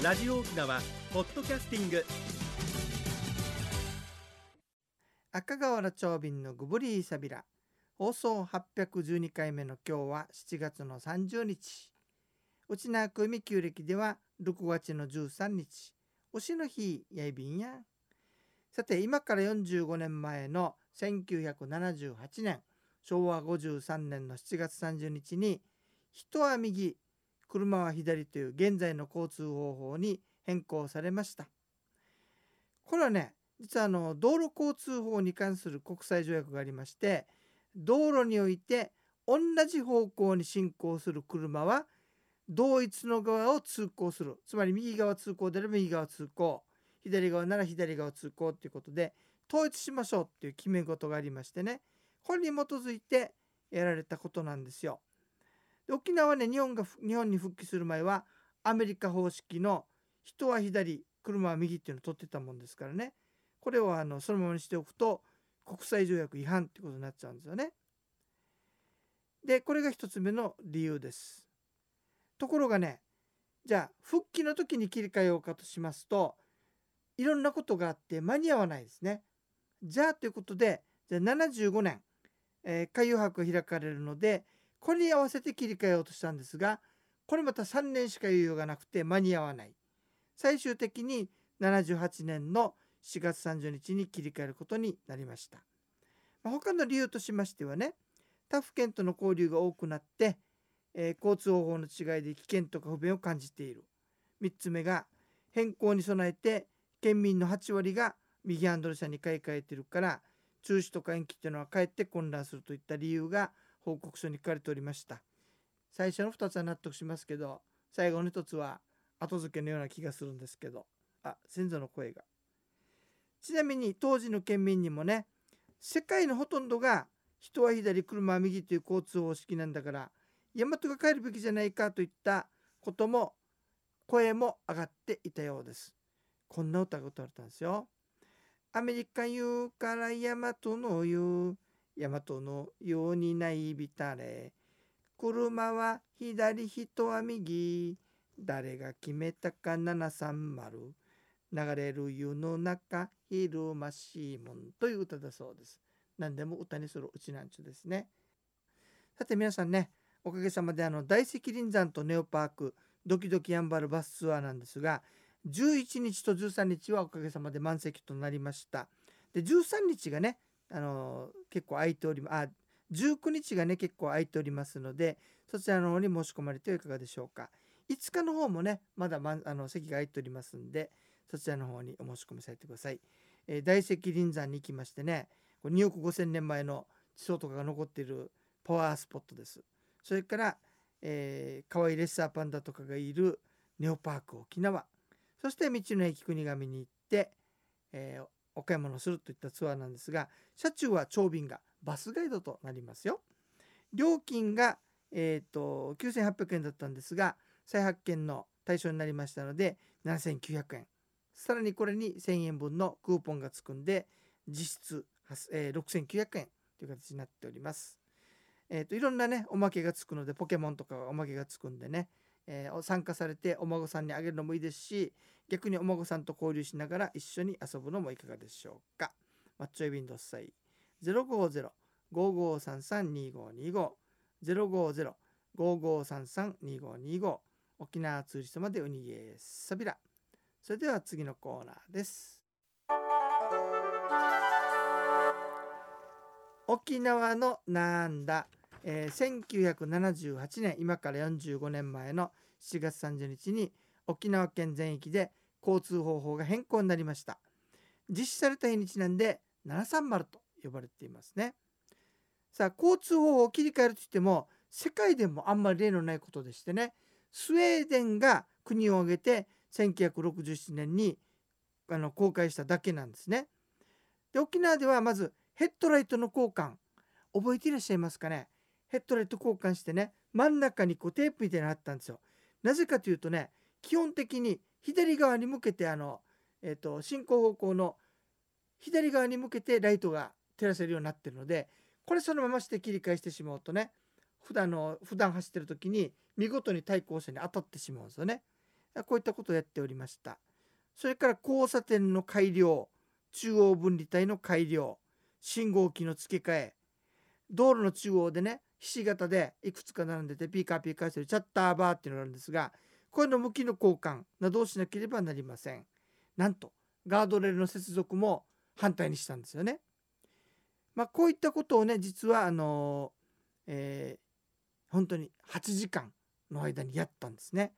ラジオ沖縄ポッドキャスティング、赤瓦町便のグブリーサビラ放送812回目の今日は7月の30日。内縄久美旧暦では6月の13日、推しの日やいびんや。さて、今から45年前の1978年、昭和53年の7月30日に、人は右、車は左という現在の交通方法に変更されました。これはね、実は道路交通法に関する国際条約がありまして、道路において同じ方向に進行する車は同一の側を通行する。つまり右側通行であれば右側通行、左側なら左側通行ということで統一しましょうっていう決め事がありましてね、これに基づいてやられたことなんですよ。で、沖縄はね、日本に復帰する前はアメリカ方式の人は左車は右っていうのを取ってたもんですからね、これをそのままにしておくと国際条約違反ってことになっちゃうんですよね。で、これが一つ目の理由です。ところがね、じゃあ復帰の時に切り替えようかとしますと、いろんなことがあって間に合わないですね。じゃあということで、じゃあ75年、海洋博が開かれるので、これに合わせて切り替えようとしたんですが、これまた3年しか猶予がなくて間に合わない。最終的に78年の4月30日に切り替えることになりました。他の理由としましてはね、他府県との交流が多くなって、交通方法の違いで危険とか不便を感じている。3つ目が、変更に備えて県民の8割が右ハンドル車に買い替えているから、中止とか延期というのはかえって混乱するといった理由が報告書に書かれておりました。最初の2つは納得しますけど、最後の1つは後付けのような気がするんですけど、先祖の声が。ちなみに当時の県民にもね、世界のほとんどが人は左車は右という交通方式なんだから大和が帰るべきじゃないかといったことも声も上がっていたようです。こんな歌が歌われたんですよ。アメリカ言うから大和の言う、大和のようにないびたれ、車は左人は右、誰が決めたか730、流れる湯の中昼ましもんという歌だそうです。何でも歌にするうちなんちゅですね。さて皆さんね、おかげさまで大石林山とネオパークドキドキやんばるバスツアーなんですが、11日と13日はおかげさまで満席となりました。で、13日がね、結構空いております19日がね結構空いておりますので、そちらの方に申し込まれてはいかがでしょうか。5日の方もね、まだ席が空いておりますので、そちらの方にお申し込みされてください。大石林山に行きましてね、2億5000年前の地層とかが残っているパワースポットです。それから、可愛いレッサーパンダとかがいるネオパーク沖縄、そして道の駅国神に行って、お買い物をするといったツアーなんですが、車中は長便がバスガイドとなりますよ。料金が、9800円だったんですが、再発券の対象になりましたので7900円。さらにこれに1000円分のクーポンがつくんで、実質6900円という形になっております。いろんなね、おまけがつくので、ポケモンとかおまけがつくんでね、参加されてお孫さんにあげるのもいいですし、逆にお孫さんと交流しながら一緒に遊ぶのもいかがでしょうか。マッチョエビンドッサイ 050-5533-2525 050-5533-2525 沖縄ツーリストまでウニゲーサビラ。それでは次のコーナーです。沖縄のなんだ、1978年、今から45年前の7月30日に沖縄県全域で交通方法が変更になりました。実施された日にちなんで730と呼ばれていますね。さあ、交通方法を切り替えるといっても世界でもあんまり例のないことでしてね、スウェーデンが国を挙げて1967年に公開しただけなんですね。で、沖縄ではまずヘッドライトの交換、覚えていらっしゃいますかね。ヘッドライト交換してね、真ん中にテープみたいなのあったんですよ。なぜかというとね、基本的に左側に向けて進行方向の左側に向けてライトが照らせるようになっているので、これそのままして切り替えしてしまうとね、普段走ってる時に見事に対向車に当たってしまうんですよね。こういったことをやっておりました。それから交差点の改良、中央分離帯の改良、信号機の付け替え、道路の中央でね、ひし形でいくつか並んでてピーカーピーカーしてるシャッターバーっていうのがあるんですが、これの向きの交換などをしなければなりません。なんとガードレールの接続も反対にしたんですよね。こういったことをね、実は本当に8時間の間にやったんですね。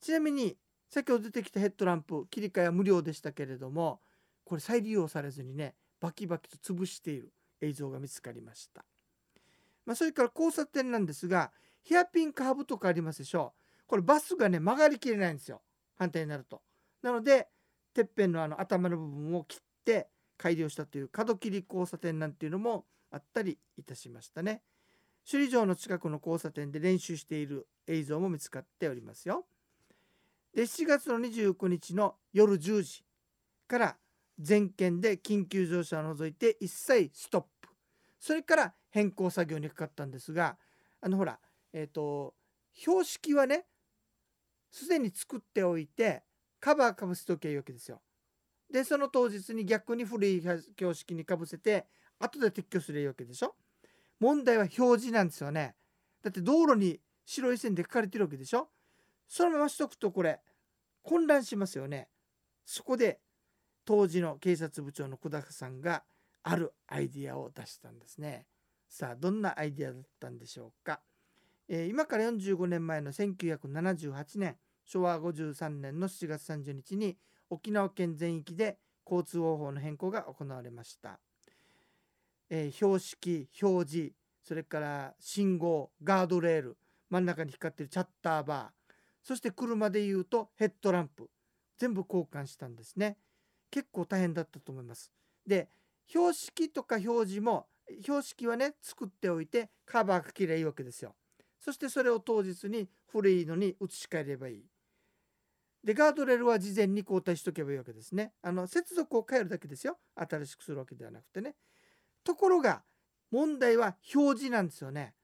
ちなみに先ほど出てきたヘッドランプ切り替えは無料でしたけれども、これ再利用されずにね、バキバキと潰している映像が見つかりました。それから交差点なんですが、ヘアピンカーブとかありますでしょう。これバスがね、曲がりきれないんですよ、反対になると。なのでてっぺんの頭の部分を切って改良したという角切り交差点なんていうのもあったりいたしましたね。首里城の近くの交差点で練習している映像も見つかっておりますよ。で、7月の29日の夜10時から全県で緊急乗車を除いて一切ストップ、それから変更作業にかかったんですが、標識はね、すでに作っておいてカバーかぶせておけばいいわけですよ。で、その当日に逆に古い標識にかぶせて後で撤去すればいいわけでしょ。問題は表示なんですよね。だって道路に白い線で書かれてるわけでしょ。そのまましとくとこれ混乱しますよね。そこで当時の警察部長の小高さんがあるアイディアを出したんですね。さあ、どんなアイディアだったんでしょうか。今から45年前の1978年、昭和53年の7月30日に沖縄県全域で交通法法の変更が行われました。標識、表示、それから信号、ガードレール、真ん中に光っているシャッターバー、そして車でいうとヘッドランプ、全部交換したんですね。結構大変だったと思います。で、標識とか表示も、標識はね、作っておいてカバーかければいいわけですよ。そしてそれを当日に古いのに移し替えればいい。で、ガードレールは事前に交代しとけばいいわけですね。接続を変えるだけですよ、新しくするわけではなくてね。ところが問題は表示なんですよね。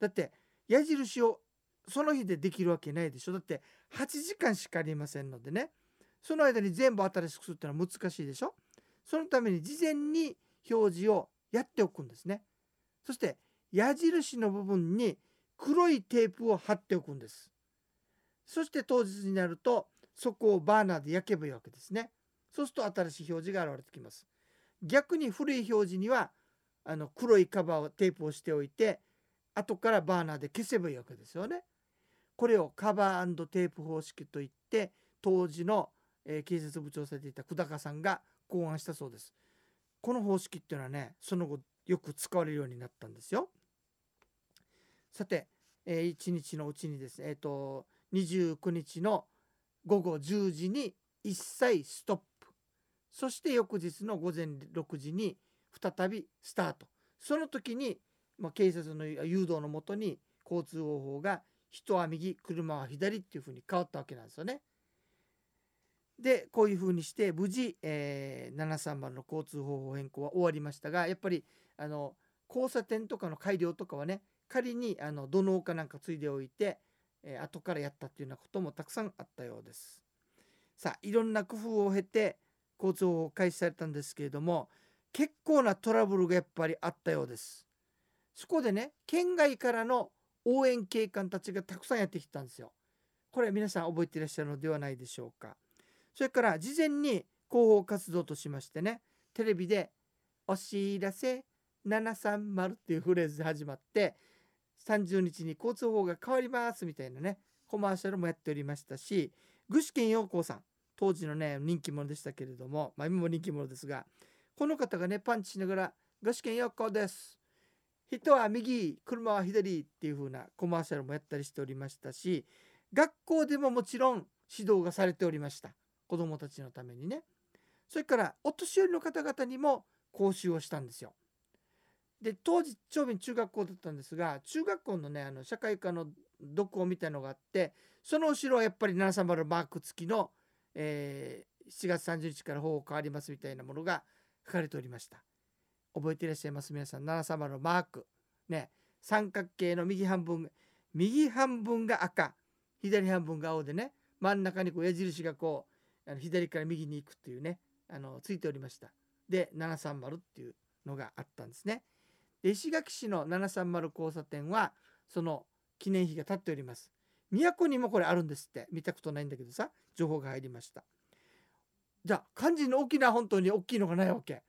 だって矢印をその日でできるわけないでしょ。だって8時間しかありませんのでね、その間に全部新しくするってのは難しいでしょ。そのために事前に表示をやっておくんですね。そして矢印の部分に黒いテープを貼っておくんです。そして当日になるとそこをバーナーで焼けばいいわけですね。そうすると新しい表示が現れてきます。逆に古い表示には黒いカバーをテープをしておいて、後からバーナーで消せばいいわけですよね。これをカバー&テープ方式といって、当時の警察部長をされていた久高さんが考案したそうです。この方式っていうのはね、その後よく使われるようになったんですよ。さて、1日のうちにですね、29日の午後10時に一切ストップ、そして翌日の午前6時に再びスタート。その時に、警察の誘導のもとに交通方法が人は右、車は左っていう風に変わったわけなんですよね。で、こういう風にして無事、730の交通方法変更は終わりましたが、やっぱり交差点とかの改良とかはね、仮に土のうかなんかついでおいて、後からやったっていうようなこともたくさんあったようです。さあ、いろんな工夫を経て交通方法を開始されたんですけれども、結構なトラブルがやっぱりあったようです。そこでね、県外からの応援警官たちがたくさんやってきたんですよ。これ皆さん覚えていらっしゃるのではないでしょうか。それから事前に広報活動としましてね、テレビでお知らせ730っていうフレーズで始まって、30日に交通法が変わりますみたいなね、コマーシャルもやっておりましたし、具志堅用高さん、当時のね、人気者でしたけれども、今も人気者ですが、この方がね、パンチしながら具志堅用高です、人は右、車は左っていう風なコマーシャルもやったりしておりましたし、学校でももちろん指導がされておりました、子どもたちのためにね。それからお年寄りの方々にも講習をしたんですよ。で、当時長瓶中学校だったんですが、中学校のね、社会科の読本みたいのがあって、その後ろはやっぱり730マーク付きの、7月30日から方法変わりますみたいなものが書かれておりました。覚えていらっしゃいます皆さん、730のマークね、三角形の右半分が赤、左半分が青でね、真ん中にこう矢印がこう左から右に行くというね、ついておりました。で730っていうのがあったんですね。で石垣市の730交差点はその記念碑が立っております。都にもこれあるんですって、見たことないんだけどさ、情報が入りました。じゃあ肝心の大きな、本当に大きいのがないわけ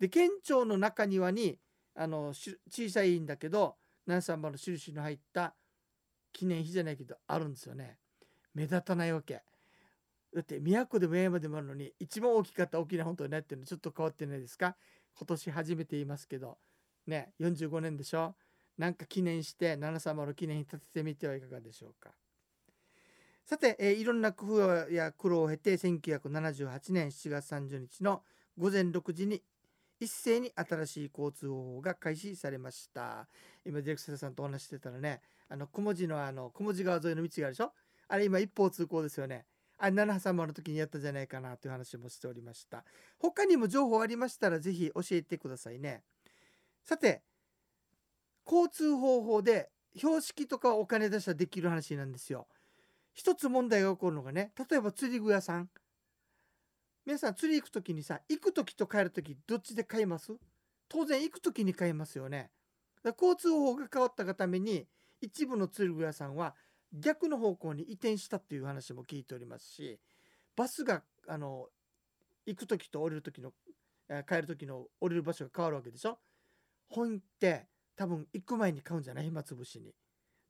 で、県庁の中庭に小さいんだけど730の印の入った記念碑じゃないけどあるんですよね。目立たないわけだって、都でも八重山でもあるのに一番大きかった大きな本島になってるの、ちょっと変わってないですか。今年初めて言いますけどね、45年でしょ。なんか記念して730の記念に立ててみてはいかがでしょうか。さて、いろんな工夫や苦労を経て1978年7月30日の午前6時に一斉に新しい交通方法が開始されました。今ディレクターさんとお話してたらね、小文字川沿いの道があるでしょ。あれ今一方通行ですよね。730の時にやったじゃないかなという話もしておりました。他にも情報ありましたらぜひ教えてくださいね。さて、交通方法で標識とかお金出したらできる話なんですよ。一つ問題が起こるのがね、例えば釣り具屋さん、皆さん釣り行く時にさ、行く時と帰る時どっちで買います？当然行く時に買いますよね。だから交通方法が変わったがために一部の釣り具屋さんは逆の方向に移転したという話も聞いておりますし、バスが行く時と降りる時の帰る時の降りる場所が変わるわけでしょ。本って多分行く前に買うんじゃない、暇つぶしに。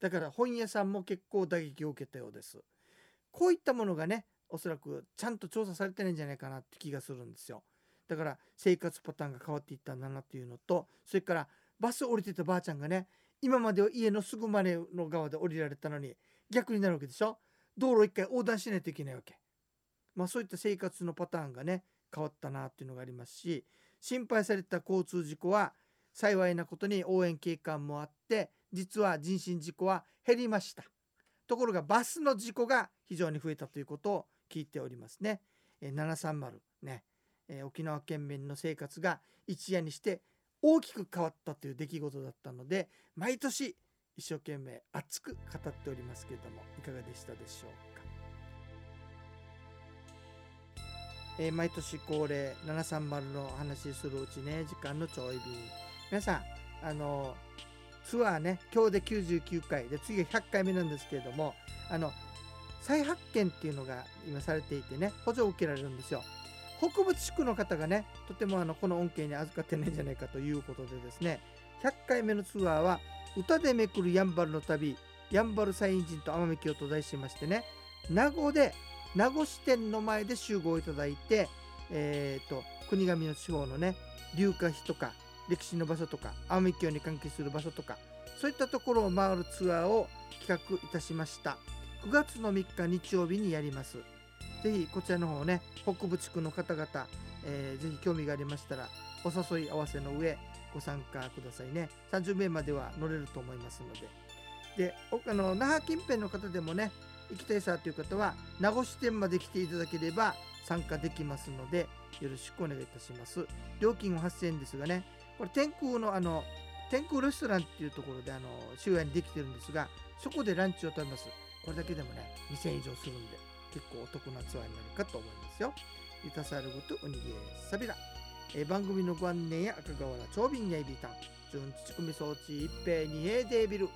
だから本屋さんも結構打撃を受けたようです。こういったものがね、おそらくちゃんと調査されてないんじゃないかなって気がするんですよ。だから生活パターンが変わっていったんだなっていうのと、それからバス降りてたばあちゃんがね、今までは家のすぐ前の側で降りられたのに逆になるわけでしょ。道路一回横断しないといけないわけ。そういった生活のパターンがね変わったなっていうのがありますし、心配された交通事故は幸いなことに応援警官もあって、実は人身事故は減りました。ところがバスの事故が非常に増えたということを聞いておりますね。730ね、沖縄県民の生活が一夜にして大きく変わったという出来事だったので、毎年一生懸命熱く語っておりますけれども、いかがでしたでしょうか。毎年恒例730の話するうちね、時間のちょい便、皆さんツアーね、今日で99回で次は100回目なんですけれども、再発見っていうのが今されていてね、補助を受けられるんですよ。北部地区の方がね、とてもこの恩恵に預かってないんじゃないかということでですね、100回目のツアーは歌でめくるやんばるの旅、やんばる西院人と奄美京と題しましてね、名護支店の前で集合いただいて、国頭の地方のね、流化碑とか歴史の場所とか奄美京に関係する場所とか、そういったところを回るツアーを企画いたしました。9月の3日日曜日にやります。ぜひこちらの方ね、北部地区の方々、ぜひ興味がありましたらお誘い合わせの上ご参加くださいね。30名までは乗れると思いますので。で、那覇近辺の方でもね、行きたいさという方は名護支店まで来ていただければ参加できますので、よろしくお願いいたします。料金は8000円ですがね、これ天空の天空レストランっていうところで周辺にできてるんですが、そこでランチを食べます。これだけでもね2000円以上するんで、結構お得なツアーになるかと思いますよ。ゆたさるごとおにげさびら、番組のご案内や赤瓦長瓶やいびたん順ちちくみ装置一平二平デービル。